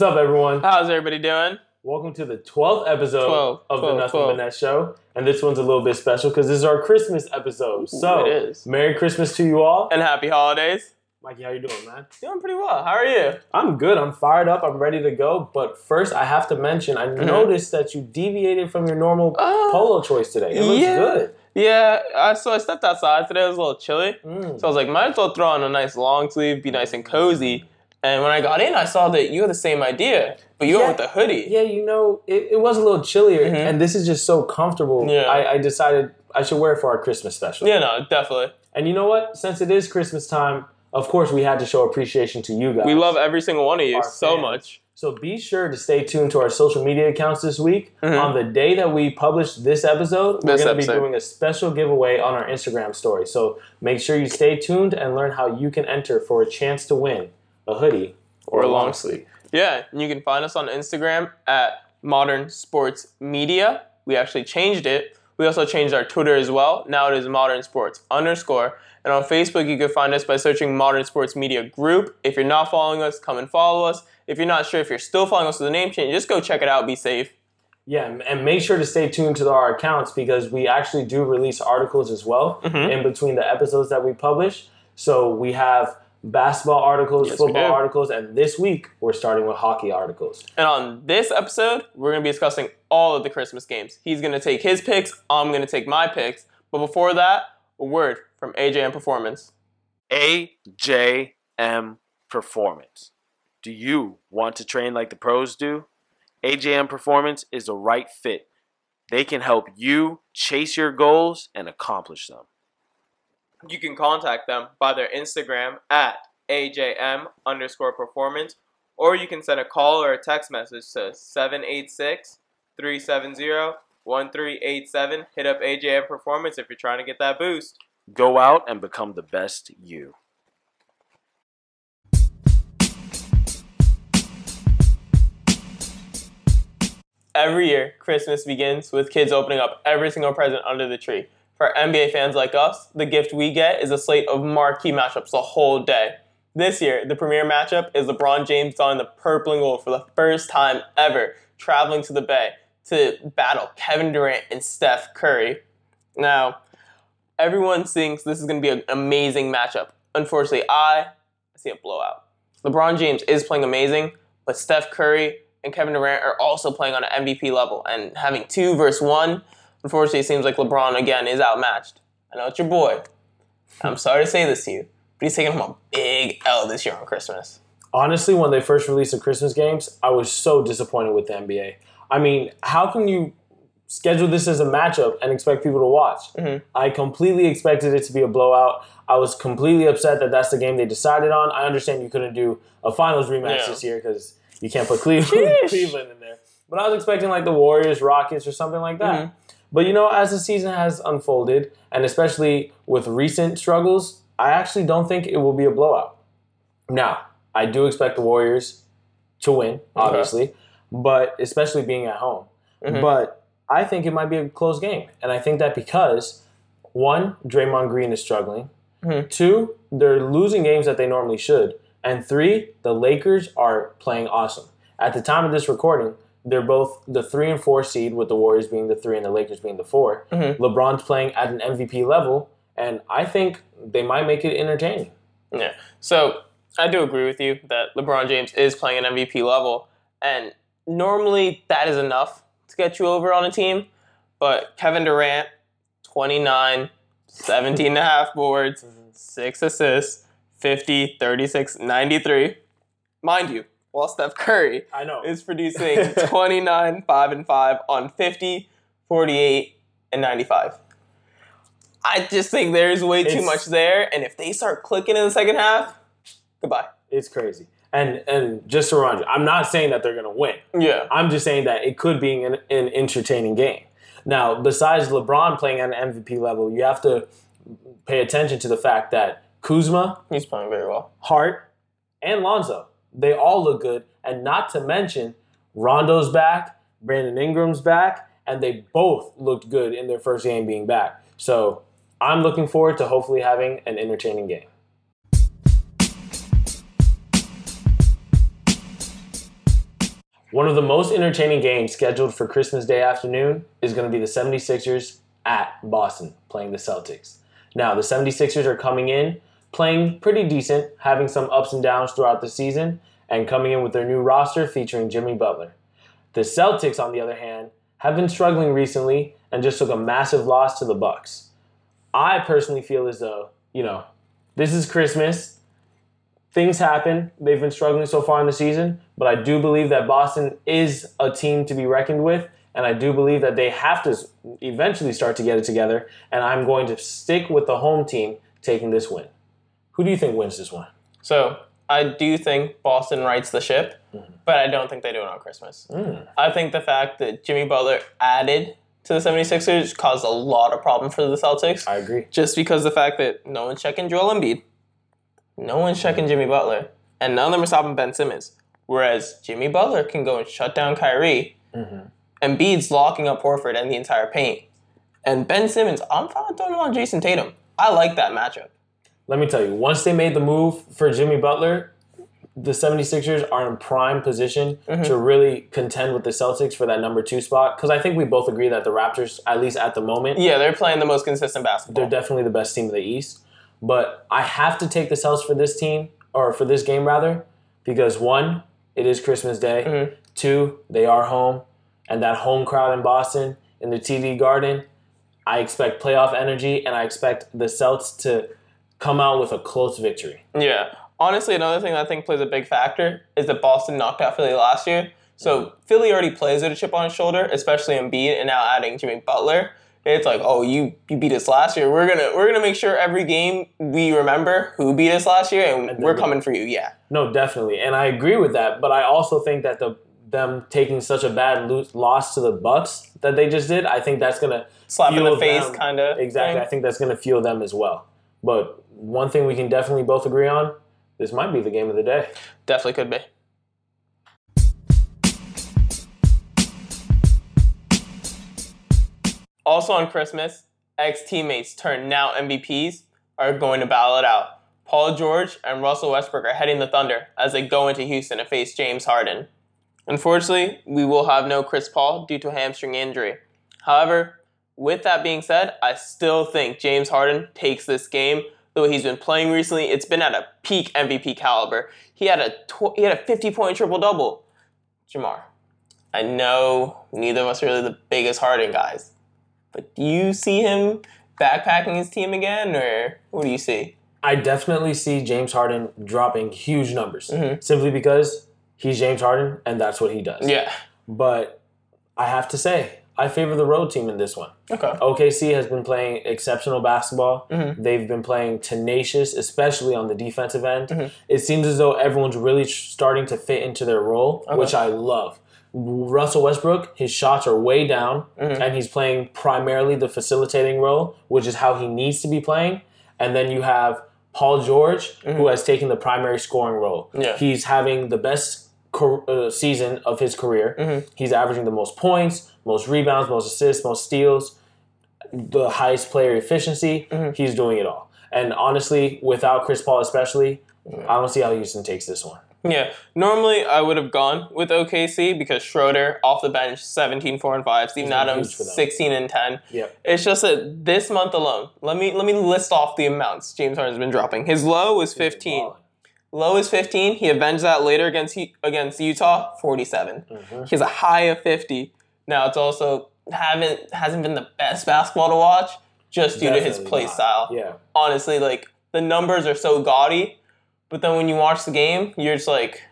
What's up, everyone? How's everybody doing? Welcome to the 12th episode of the Nothin' But Net Show. And this one's a little bit special because this is our Christmas episode. So, it is. Merry Christmas to you all. And happy holidays. Mikey, how you doing, man? Doing pretty well. How are you? I'm good. I'm fired up. I'm ready to go. But first, I have to mention, I noticed that you deviated from your normal polo choice today. It looks good. Yeah, so I stepped outside today. It was a little chilly. So I was like, might as well throw on a nice long sleeve, be nice and cozy. And when I got in, I saw that you had the same idea, but you were with a hoodie. Yeah, you know, it was a little chillier, and this is just so comfortable. Yeah. I decided I should wear it for our Christmas special. Yeah, no, definitely. And you know what? Since it is Christmas time, of course, we had to show appreciation to you guys. We love every single one of you so much. So be sure to stay tuned to our social media accounts this week. On the day that we publish this episode, we're going to be doing a special giveaway on our Instagram story. So make sure you stay tuned and learn how you can enter for a chance to win a hoodie or a long sleeve. Yeah, and you can find us on Instagram at Modern Sports Media. We actually changed it. We also changed our Twitter as well. Now it is Modern Sports_. And on Facebook, you can find us by searching Modern Sports Media Group. If you're not following us, come and follow us. If you're not sure if you're still following us with the name change, just go check it out. Be safe. Yeah, and make sure to stay tuned to our accounts because we actually do release articles as well in between the episodes that we publish. So we have basketball articles, football articles, and this week we're starting with hockey articles. And on this episode, we're going to be discussing all of the Christmas games. He's going to take his picks. I'm going to take my picks. But before that, a word from AJM Performance. AJM Performance. Do you want to train like the pros do? AJM Performance is the right fit. They can help you chase your goals and accomplish them. You can contact them by their Instagram at AJM_performance, or you can send a call or a text message to 786-370-1387. Hit up AJM Performance if you're trying to get that boost. Go out and become the best you. Every year, Christmas begins with kids opening up every single present under the tree. For NBA fans like us, the gift we get is a slate of marquee matchups the whole day. This year, the premier matchup is LeBron James donning the purple and gold for the first time ever, traveling to the Bay to battle Kevin Durant and Steph Curry. Now, everyone thinks this is going to be an amazing matchup. Unfortunately, I see a blowout. LeBron James is playing amazing, but Steph Curry and Kevin Durant are also playing on an MVP level. And having 2 versus 1, unfortunately, it seems like LeBron, again, is outmatched. I know it's your boy. I'm sorry to say this to you, but he's taking home a big L this year on Christmas. Honestly, when they first released the Christmas games, I was so disappointed with the NBA. I mean, how can you schedule this as a matchup and expect people to watch? I completely expected it to be a blowout. I was completely upset that that's the game they decided on. I understand you couldn't do a finals rematch this year because you can't put Cleveland in there. But I was expecting like the Warriors, Rockets, or something like that. But you know, as the season has unfolded, and especially with recent struggles, I actually don't think it will be a blowout. Now, I do expect the Warriors to win, obviously, but especially being at home. But I think it might be a close game. And I think that because, 1, Draymond Green is struggling. 2, they're losing games that they normally should. And 3, the Lakers are playing awesome. At the time of this recording, they're both the 3 and 4 seed, with the Warriors being the 3 and the Lakers being the 4. LeBron's playing at an MVP level, and I think they might make it entertaining. Yeah. So I do agree with you that LeBron James is playing at an MVP level, and normally that is enough to get you over on a team, but Kevin Durant, 29, 17 and a half boards, 6 assists, 50, 36, 93. Mind you, while Steph Curry is producing 29, 5 and 5 on 50, 48, and 95. I just think there's way too much there, and if they start clicking in the second half, goodbye. It's crazy. And just to remind you, I'm not saying that they're going to win. Yeah. I'm just saying that it could be an entertaining game. Now, besides LeBron playing at an MVP level, you have to pay attention to the fact that Kuzma, he's playing very well, Hart, and Lonzo, they all look good. And not to mention, Rondo's back, Brandon Ingram's back, and they both looked good in their first game being back. So I'm looking forward to hopefully having an entertaining game. One of the most entertaining games scheduled for Christmas Day afternoon is going to be the 76ers at Boston playing the Celtics. Now, the 76ers are coming in, playing pretty decent, having some ups and downs throughout the season, and coming in with their new roster featuring Jimmy Butler. The Celtics, on the other hand, have been struggling recently and just took a massive loss to the Bucks. I personally feel as though, this is Christmas. Things happen. They've been struggling so far in the season, but I do believe that Boston is a team to be reckoned with, and I do believe that they have to eventually start to get it together, and I'm going to stick with the home team taking this win. Who do you think wins this one? So, I do think Boston rights the ship, but I don't think they do it on Christmas. I think the fact that Jimmy Butler added to the 76ers caused a lot of problem for the Celtics. I agree. Just because the fact that no one's checking Joel Embiid. No one's checking Jimmy Butler, and none of them are stopping Ben Simmons. Whereas Jimmy Butler can go and shut down Kyrie, and Embiid's locking up Horford and the entire paint. And Ben Simmons, I'm fine throwing him on Jason Tatum. I like that matchup. Let me tell you, once they made the move for Jimmy Butler, the 76ers are in prime position to really contend with the Celtics for that number 2 spot. Because I think we both agree that the Raptors, at least at the moment... Yeah, they're playing the most consistent basketball. They're definitely the best team in the East. But I have to take the Celtics for this team, or for this game rather, because 1, it is Christmas Day. 2, they are home. And that home crowd in Boston, in the TD Garden, I expect playoff energy, and I expect the Celtics to come out with a close victory. Yeah. Honestly, another thing that I think plays a big factor is that Boston knocked out Philly last year. So Philly already plays with a chip on his shoulder, especially Embiid, and now adding Jimmy Butler. It's like, oh, you beat us last year. We're gonna make sure every game we remember who beat us last year, and we're coming for you. Yeah. No, definitely, and I agree with that. But I also think that them taking such a bad loss to the Bucks that they just did, I think that's gonna slap in the face, kind of. Exactly. Thing. I think that's gonna fuel them as well. But one thing we can definitely both agree on: this might be the game of the day. Definitely could be. Also on Christmas, ex-teammates turned now MVPs are going to battle it out. Paul George and Russell Westbrook are heading the Thunder as they go into Houston and face James Harden. Unfortunately, we will have no Chris Paul due to a hamstring injury. However, with that being said, I still think James Harden takes this game. The way he's been playing recently, it's been at a peak MVP caliber. He had a 50-point triple-double. Jamar, I know neither of us are really the biggest Harden guys, but do you see him backpacking his team again, or what do you see? I definitely see James Harden dropping huge numbers, simply because he's James Harden, and that's what he does. Yeah. But I have to say, I favor the road team in this one. Okay. OKC has been playing exceptional basketball. They've been playing tenacious, especially on the defensive end. It seems as though everyone's really starting to fit into their role, which I love. Russell Westbrook, his shots are way down, and he's playing primarily the facilitating role, which is how he needs to be playing. And then you have Paul George, who has taken the primary scoring role. Yeah. He's having the best season of his career. He's averaging the most points, most rebounds, most assists, most steals, the highest player efficiency. He's doing it all. And honestly, without Chris Paul especially, I don't see how Houston takes this one. Yeah, normally I would have gone with OKC because Schroeder, off the bench, 17, 4, and 5. Steve Adams, 16, and 10. Yep. It's just that this month alone, let me list off the amounts James Harden's been dropping. His low was 15. He avenged that later against Utah, 47. He has a high of 50. Now, it's also hasn't been the best basketball to watch just due to his play style. Yeah. Honestly, the numbers are so gaudy. But then when you watch the game, you're just like,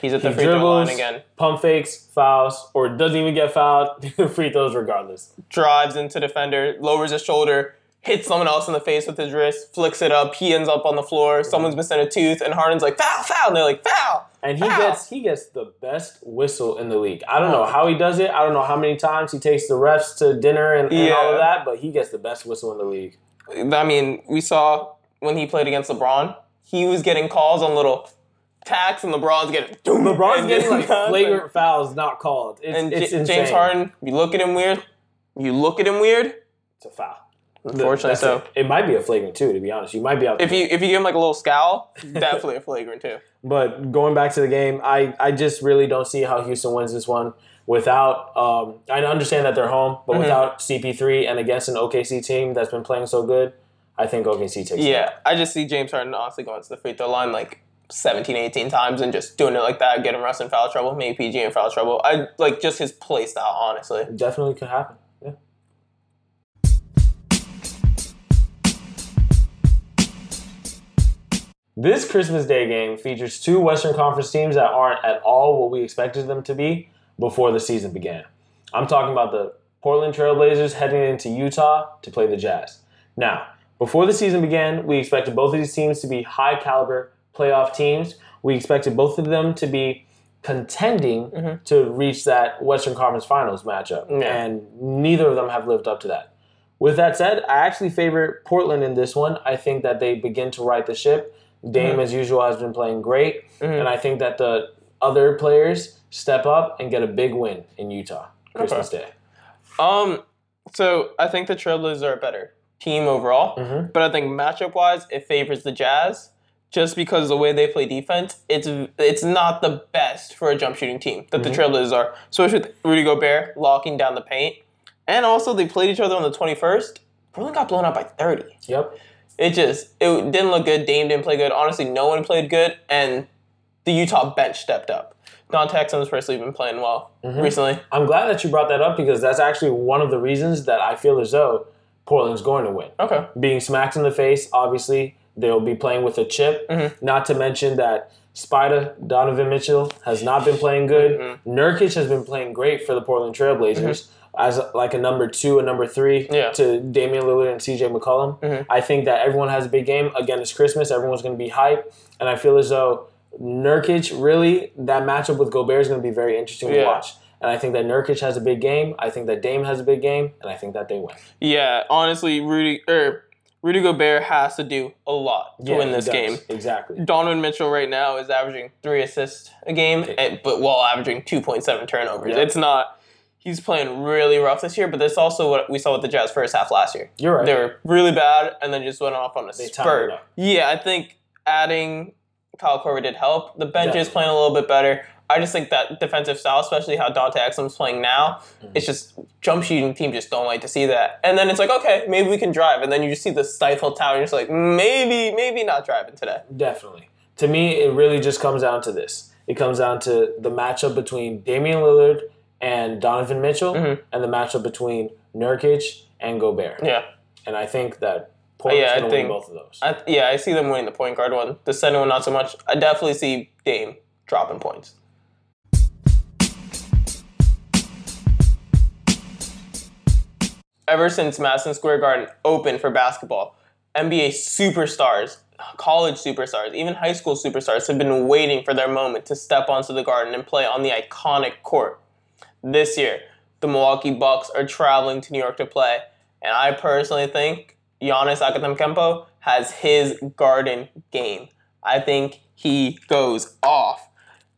he's at the free throw line again. Pump fakes, fouls, or doesn't even get fouled, free throws regardless. Drives into defender, lowers his shoulder, hits someone else in the face with his wrist, flicks it up, he ends up on the floor, someone's missing a tooth, and Harden's like, foul, foul, and they're like, foul! And he gets the best whistle in the league. I don't know how he does it. I don't know how many times he takes the refs to dinner and all of that, but he gets the best whistle in the league. I mean, we saw when he played against LeBron, he was getting calls on little tacks, and LeBron's getting like flagrant fouls not called. It's insane. James Harden, you look at him weird, it's a foul. Unfortunately, so it might be a flagrant too. To be honest, you might be out. If you give him like a little scowl, definitely a flagrant too. But going back to the game, I just really don't see how Houston wins this one without. I understand that they're home, but without CP3 and against an OKC team that's been playing so good, I think OKC takes it. Yeah, I just see James Harden honestly going to the free throw line like 17, 18 times and just doing it like that, getting Russ in foul trouble, maybe PG in foul trouble. I like just his play style, honestly. It definitely could happen. This Christmas Day game features two Western Conference teams that aren't at all what we expected them to be before the season began. I'm talking about the Portland Trail Blazers heading into Utah to play the Jazz. Now, before the season began, we expected both of these teams to be high-caliber playoff teams. We expected both of them to be contending to reach that Western Conference Finals matchup, and neither of them have lived up to that. With that said, I actually favor Portland in this one. I think that they begin to right the ship. Dame, as usual, has been playing great. And I think that the other players step up and get a big win in Utah Christmas Day. So I think the Trailblazers are a better team overall. But I think matchup-wise, it favors the Jazz just because of the way they play defense. It's not the best for a jump-shooting team that the Trailblazers are. Especially with Rudy Gobert locking down the paint. And also, they played each other on the 21st. Portland got blown out by 30. It didn't look good. Dame didn't play good. Honestly, no one played good, and the Utah bench stepped up. Dante Exum has personally been playing well recently. I'm glad that you brought that up because that's actually one of the reasons that I feel as though Portland's going to win. Being smacked in the face, obviously, they'll be playing with a chip. Not to mention that Donovan Mitchell has not been playing good. Nurkic has been playing great for the Portland Trailblazers. As like a number two, a number three to Damian Lillard and CJ McCollum. I think that everyone has a big game. Again, it's Christmas. Everyone's going to be hyped. And I feel as though Nurkic, really, that matchup with Gobert is going to be very interesting to watch. And I think that Nurkic has a big game. I think that Dame has a big game. And I think that they win. Yeah, honestly, Rudy Gobert has to do a lot to win this game. Exactly. Donovan Mitchell right now is averaging 3 assists a game, but while averaging 2.7 turnovers. It's not... He's playing really rough this year, but that's also what we saw with the Jazz first half last year. You're right. They were really bad and then just went off on a spurt. Yeah, I think adding Kyle Korver did help. The bench is playing a little bit better. I just think that defensive style, especially how Dante Exum's playing now, it's just jump shooting team just don't like to see that. And then it's like, okay, maybe we can drive. And then you just see the stifled tower. You're just like, maybe not driving today. Definitely. To me, it really just comes down to this. It comes down to the matchup between Damian Lillard and Donovan Mitchell, and the matchup between Nurkic and Gobert. Yeah. And I think that Portland's going to win both of those. I see them winning the point guard one. The center one, not so much. I definitely see Dame dropping points. Ever since Madison Square Garden opened for basketball, NBA superstars, college superstars, even high school superstars have been waiting for their moment to step onto the Garden and play on the iconic court. This year, the Milwaukee Bucks are traveling to New York to play, and I personally think Giannis Antetokounmpo has his Garden game. I think he goes off.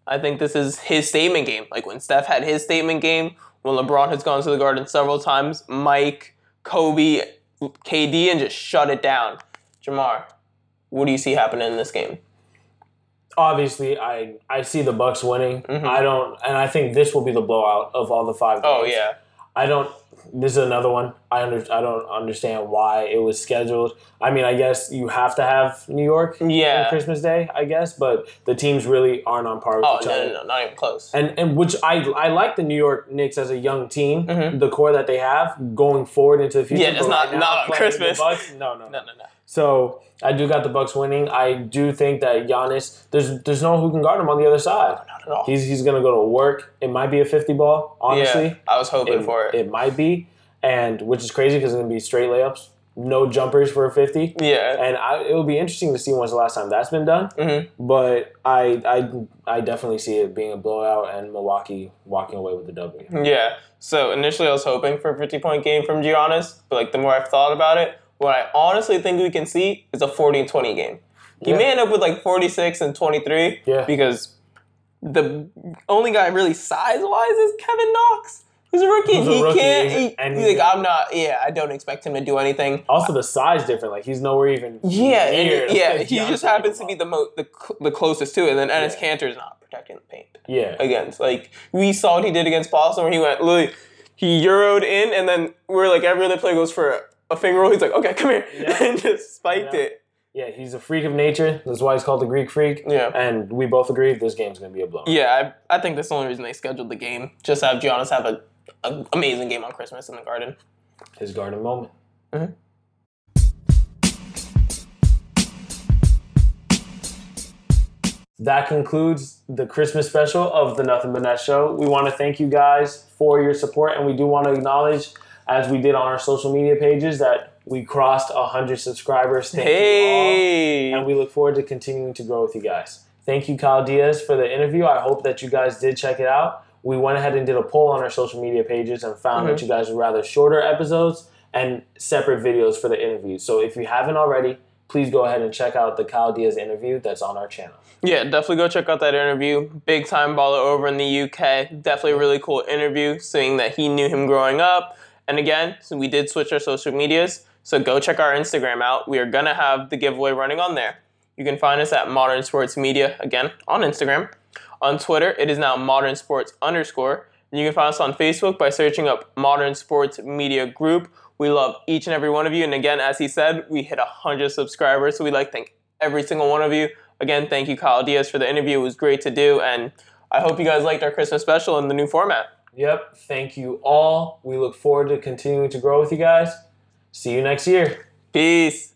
I think this is his statement game. Like when Steph had his statement game, when LeBron has gone to the Garden several times, Mike, Kobe, KD, and just shut it down. Jamar, what do you see happening in this game? Obviously, I see the Bucks winning. And I think this will be the blowout of all the 5 games. This is another one. I don't understand why it was scheduled. I mean, I guess you have to have New York on Christmas Day, I guess, but the teams really aren't on par with each other. No, not even close. And which I like the New York Knicks as a young team, the core that they have going forward into the future. Yeah, it's not, right now, not on Christmas. No. So I do got the Bucks winning. I do think that Giannis, there's no one who can guard him on the other side. Not at all. He's going to go to work. It might be a 50 ball, honestly. Yeah, I was hoping for it. It might be, and which is crazy because it's going to be straight layups, no jumpers for a 50. Yeah. And it will be interesting to see when's the last time that's been done. But I definitely see it being a blowout and Milwaukee walking away with the W. Yeah. So initially I was hoping for a 50-point game from Giannis, but like the more I've thought about it, what I honestly think we can see is a 40-20 game. He may end up with like 46 and 23 because the only guy really size-wise is Kevin Knox, He's a rookie. I don't expect him to do anything. Also, the size different. Like, he's nowhere even near. Yeah, he just happens to be the closest to it. And then Ennis Cantor's not protecting the paint. Yeah. Against, like, we saw what he did against Boston where he went, literally, he Euro'd in, and then we're like, every other player goes for a finger roll. He's like, okay, come here. Yeah. And just spiked it. Yeah, he's a freak of nature. That's why he's called the Greek Freak. Yeah. And we both agree this game's going to be a blowout. Yeah, I think that's the only reason they scheduled the game. Just have Giannis have an amazing game on Christmas in the Garden. His Garden moment. Mm-hmm. That concludes the Christmas special of the Nothin' But Net Show. We want to thank you guys for your support, and we do want to acknowledge, as we did on our social media pages, that we crossed 100 subscribers. Thank you all. And we look forward to continuing to grow with you guys. Thank you, Kyle Diaz, for the interview. I hope that you guys did check it out. We went ahead and did a poll on our social media pages and found that you guys would rather shorter episodes and separate videos for the interviews. So if you haven't already, please go ahead and check out the Kyle Diaz interview that's on our channel. Yeah, definitely go check out that interview. Big time baller over in the UK. Definitely a really cool interview, seeing that he knew him growing up. And again, so we did switch our social medias. So go check our Instagram out. We are going to have the giveaway running on there. You can find us at Modern Sports Media, again, on Instagram. On Twitter, it is now Modern Sports_. And you can find us on Facebook by searching up Modern Sports Media Group. We love each and every one of you. And again, as he said, we hit 100 subscribers. So we'd like to thank every single one of you. Again, thank you, Kyle Diaz, for the interview. It was great to do. And I hope you guys liked our Christmas special in the new format. Yep. Thank you all. We look forward to continuing to grow with you guys. See you next year. Peace.